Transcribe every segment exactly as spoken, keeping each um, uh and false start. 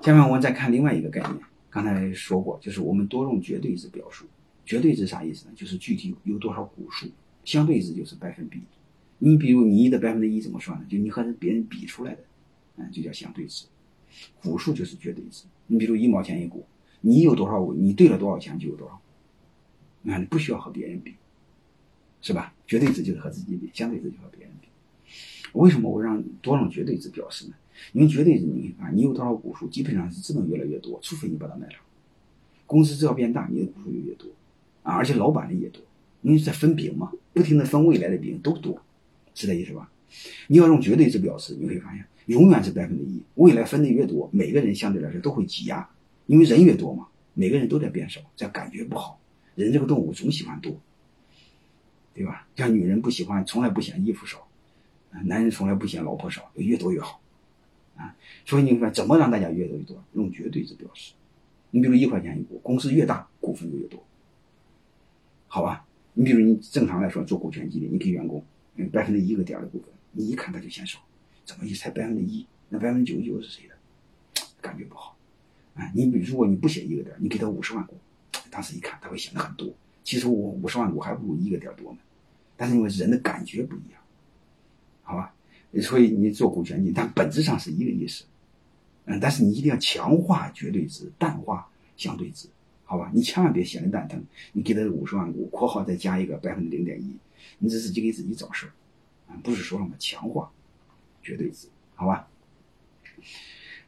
下面我们再看另外一个概念，刚才说过，就是我们多用绝对值表述。绝对值啥意思呢？就是具体有多少股数。相对值就是百分比。你比如你的百分之一怎么算呢？就你和别人比出来的，嗯，就叫相对值。股数就是绝对值。你比如一毛钱一股，你有多少股，你兑了多少钱就有多少股。那你不需要和别人比，是吧？绝对值就是和自己比，相对值就和别人比。为什么我让多种绝对值表示呢？因为绝对值你啊，你有多少股数，基本上是自动越来越多，除非你把它卖了。公司只要变大，你的股数就越多啊，而且老板的也多，因为在分饼嘛，不停的分未来的饼都多，是这意思吧？你要用绝对值表示，你会发现永远是百分之一，未来分的越多，每个人相对来说都会挤压，因为人越多嘛，每个人都在变少，这感觉不好。人这个动物总喜欢多，对吧？像女人不喜欢，从来不嫌衣服少，男人从来不嫌老婆少，越多越好。啊，所以你看怎么让大家越多越多，用绝对值表示。你比如一块钱一股，公司越大，股份就越多，好吧？你比如你正常来说做股权激励，你给员工嗯百分之一个点的股份，你一看他就嫌少，怎么也才百分之一？那百分之九十九是谁的？感觉不好。啊，你比如如果你不写一个点，你给他五十万股，当时一看他会显得很多，其实我五十万股还不如一个点多呢。但是因为人的感觉不一样，好吧？所以你做股权激励，但本质上是一个意思。嗯，但是你一定要强化绝对值，淡化相对值，好吧？你千万别闲得蛋疼，你给他五十万股，括号再加一个百分之零点一，你这是给自己找事儿。嗯，不是说了吗？强化绝对值，好吧？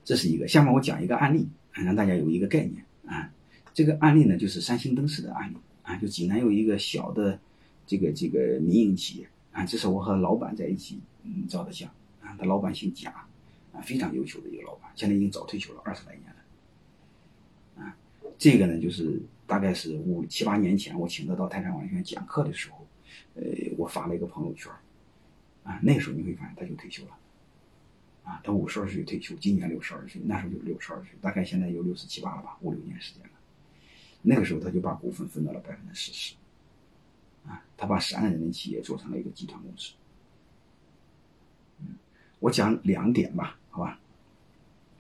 这是一个。下面我讲一个案例，让大家有一个概念啊。这个案例呢，就是三星灯饰的案例啊，就济南有一个小的这个这个民营企业啊，这是我和老板在一起嗯照的相啊，他老板姓贾。啊，非常优秀的一个老板，现在已经早退休了，二十来年了。啊，这个呢，就是大概是五七八年前，我请他到泰山管理学院讲课的时候，呃，我发了一个朋友圈。啊，那时候你会发现他就退休了。啊，他五十二岁退休，今年六十二岁，那时候就六十二岁，大概现在有六十七八了吧，五六年时间了。那个时候他就把股份分到了百分之四十。啊，他把三个人的企业做成了一个集团公司。嗯，我讲两点吧。好吧，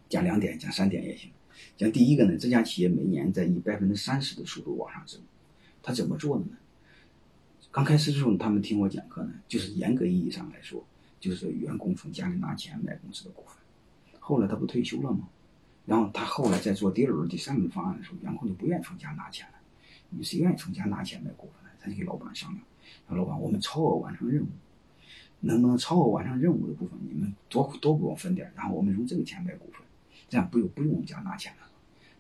讲两点，讲三点也行。讲第一个呢，这家企业每年在以百分之三十的速度往上走，他怎么做的呢？刚开始的时候，他们听我讲课呢，就是严格意义上来说，就是员工从家里拿钱买公司的股份。后来他不退休了吗？然后他后来在做第二轮、第三轮方案的时候，员工就不愿意从家拿钱了。你谁愿意从家拿钱买股份呢？他就给老板商量，说老板，我们超额完成任务。能不能超过完成任务的部分，你们多多不用分点，然后我们用这个钱买股份，这样不用不用我们家拿钱了。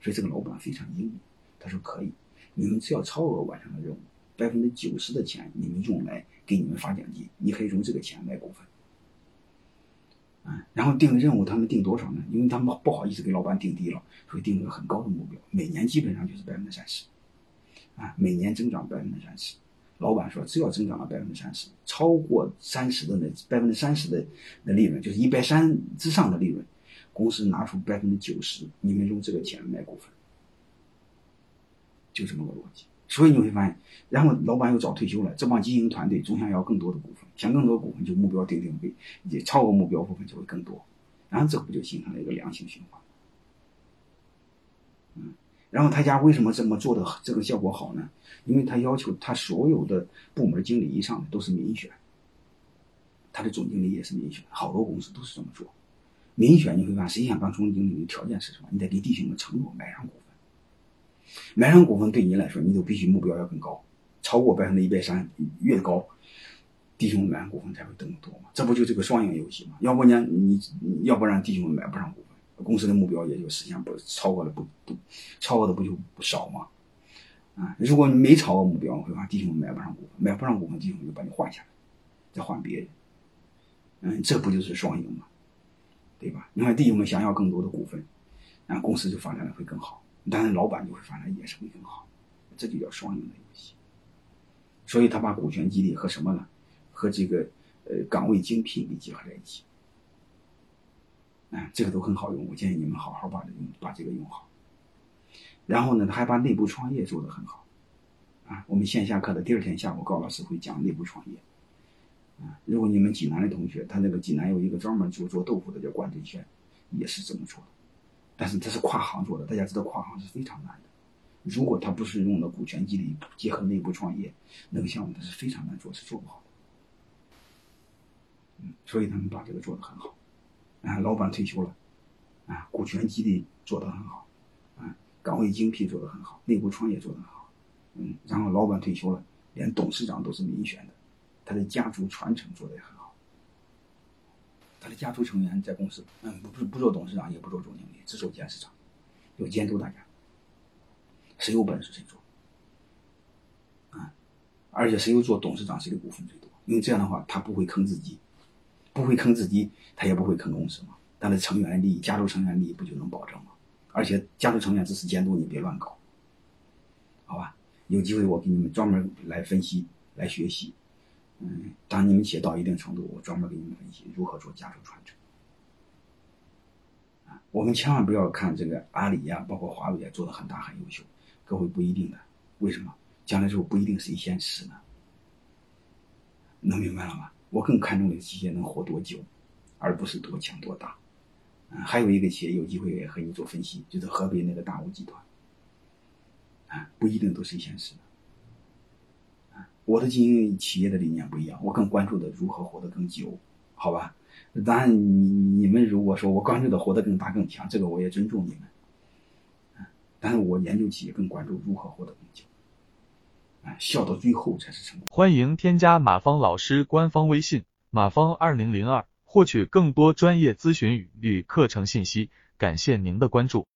所以这个老板非常英明，他说可以，你们只要超额完成了任务，百分之九十的钱你们用来给你们发奖金，你可以用这个钱买股份。嗯，然后定任务他们定多少呢？因为他们不好意思给老板定低了，所以定了个很高的目标，每年基本上就是百分之三十，啊，每年增长百分之三十。老板说，只要增长了百分之三十，超过三十的那百分之三十的的利润，就是一百三之上的利润，公司拿出百分之九十，你们用这个钱买股份，就这么个逻辑。所以你会发现，然后老板又早退休了，这帮经营团队总想要更多的股份，想更多的股份就目标定定位，也超过目标部分就会更多，然后这不就形成了一个良性循环？嗯。然后他家为什么这么做的这个效果好呢？因为他要求他所有的部门经理以上的都是民选，他的总经理也是民选，好多公司都是这么做。民选你会发现，谁想当总经理的条件是什么？你得给弟兄们承诺买上股份，买上股份对你来说，你就必须目标要更高，超过百分之一百三，越高，弟兄们买上股份才会更多嘛。这不就这个双赢游戏嘛？要不然你要不然弟兄们买不上股份。公司的目标也就实现不超过了不不超过的不就不少吗？啊，如果你没超过目标，会把弟兄买不上股份，买不上股份，弟兄就把你换下来，再换别人。嗯，这不就是双赢吗？对吧？你看弟兄们想要更多的股份，然后公司就发展的会更好，但是老板就会发展也是会更好，这就叫双赢的游戏。所以他把股权激励和什么呢？和这个呃岗位精聘给结合在一起。嗯，这个都很好用，我建议你们好好把把这个用好。然后呢，他还把内部创业做得很好。啊，我们线下课的第二天下午，高老师会讲内部创业。啊，如果你们济南的同学，他那个济南有一个专门做做豆腐的叫关振轩，也是这么做的。但是这是跨行做的，大家知道跨行是非常难的。如果他不是用了股权激励，结合内部创业那个项目，他是非常难做，是做不好的。嗯，所以他们把这个做得很好。啊，老板退休了，啊，股权激励做得很好，啊，岗位精辟做得很好，内部创业做得很好。嗯，然后老板退休了，连董事长都是民选的，他的家族传承做得也很好。他的家族成员在公司，嗯，不不不做董事长，也不做总经理，只做监事长，有监督大家。谁有本事谁做，啊，而且谁又做董事长，谁的股份最多。因为这样的话，他不会坑自己，不会坑自己，他也不会坑公司嘛。他的成员利益、家族成员利益不就能保证吗？而且家族成员只是监督，你别乱搞，好吧？有机会我给你们专门来分析、来学习。嗯，当你们写到一定程度，我专门给你们分析如何做家族传承。啊，我们千万不要看这个阿里呀、啊，包括华为也做得很大、很优秀。各位不一定的，为什么？将来之后不一定谁先死呢？能明白了吗？我更看重的企业能活多久，而不是多强多大。嗯，还有一个企业有机会也和你做分析，就是河北那个大吴集团，啊，不一定都谁先死的。啊，我的经营企业的理念不一样，我更关注的如何活得更久，好吧？当然，你你们如果说我关注的活得更大更强，这个我也尊重你们。但是我研究企业更关注如何活得更久，哎，笑到最后才是成功。欢迎添加马芳老师官方微信马芳二零零二，获取更多专业咨询与课程信息。感谢您的关注。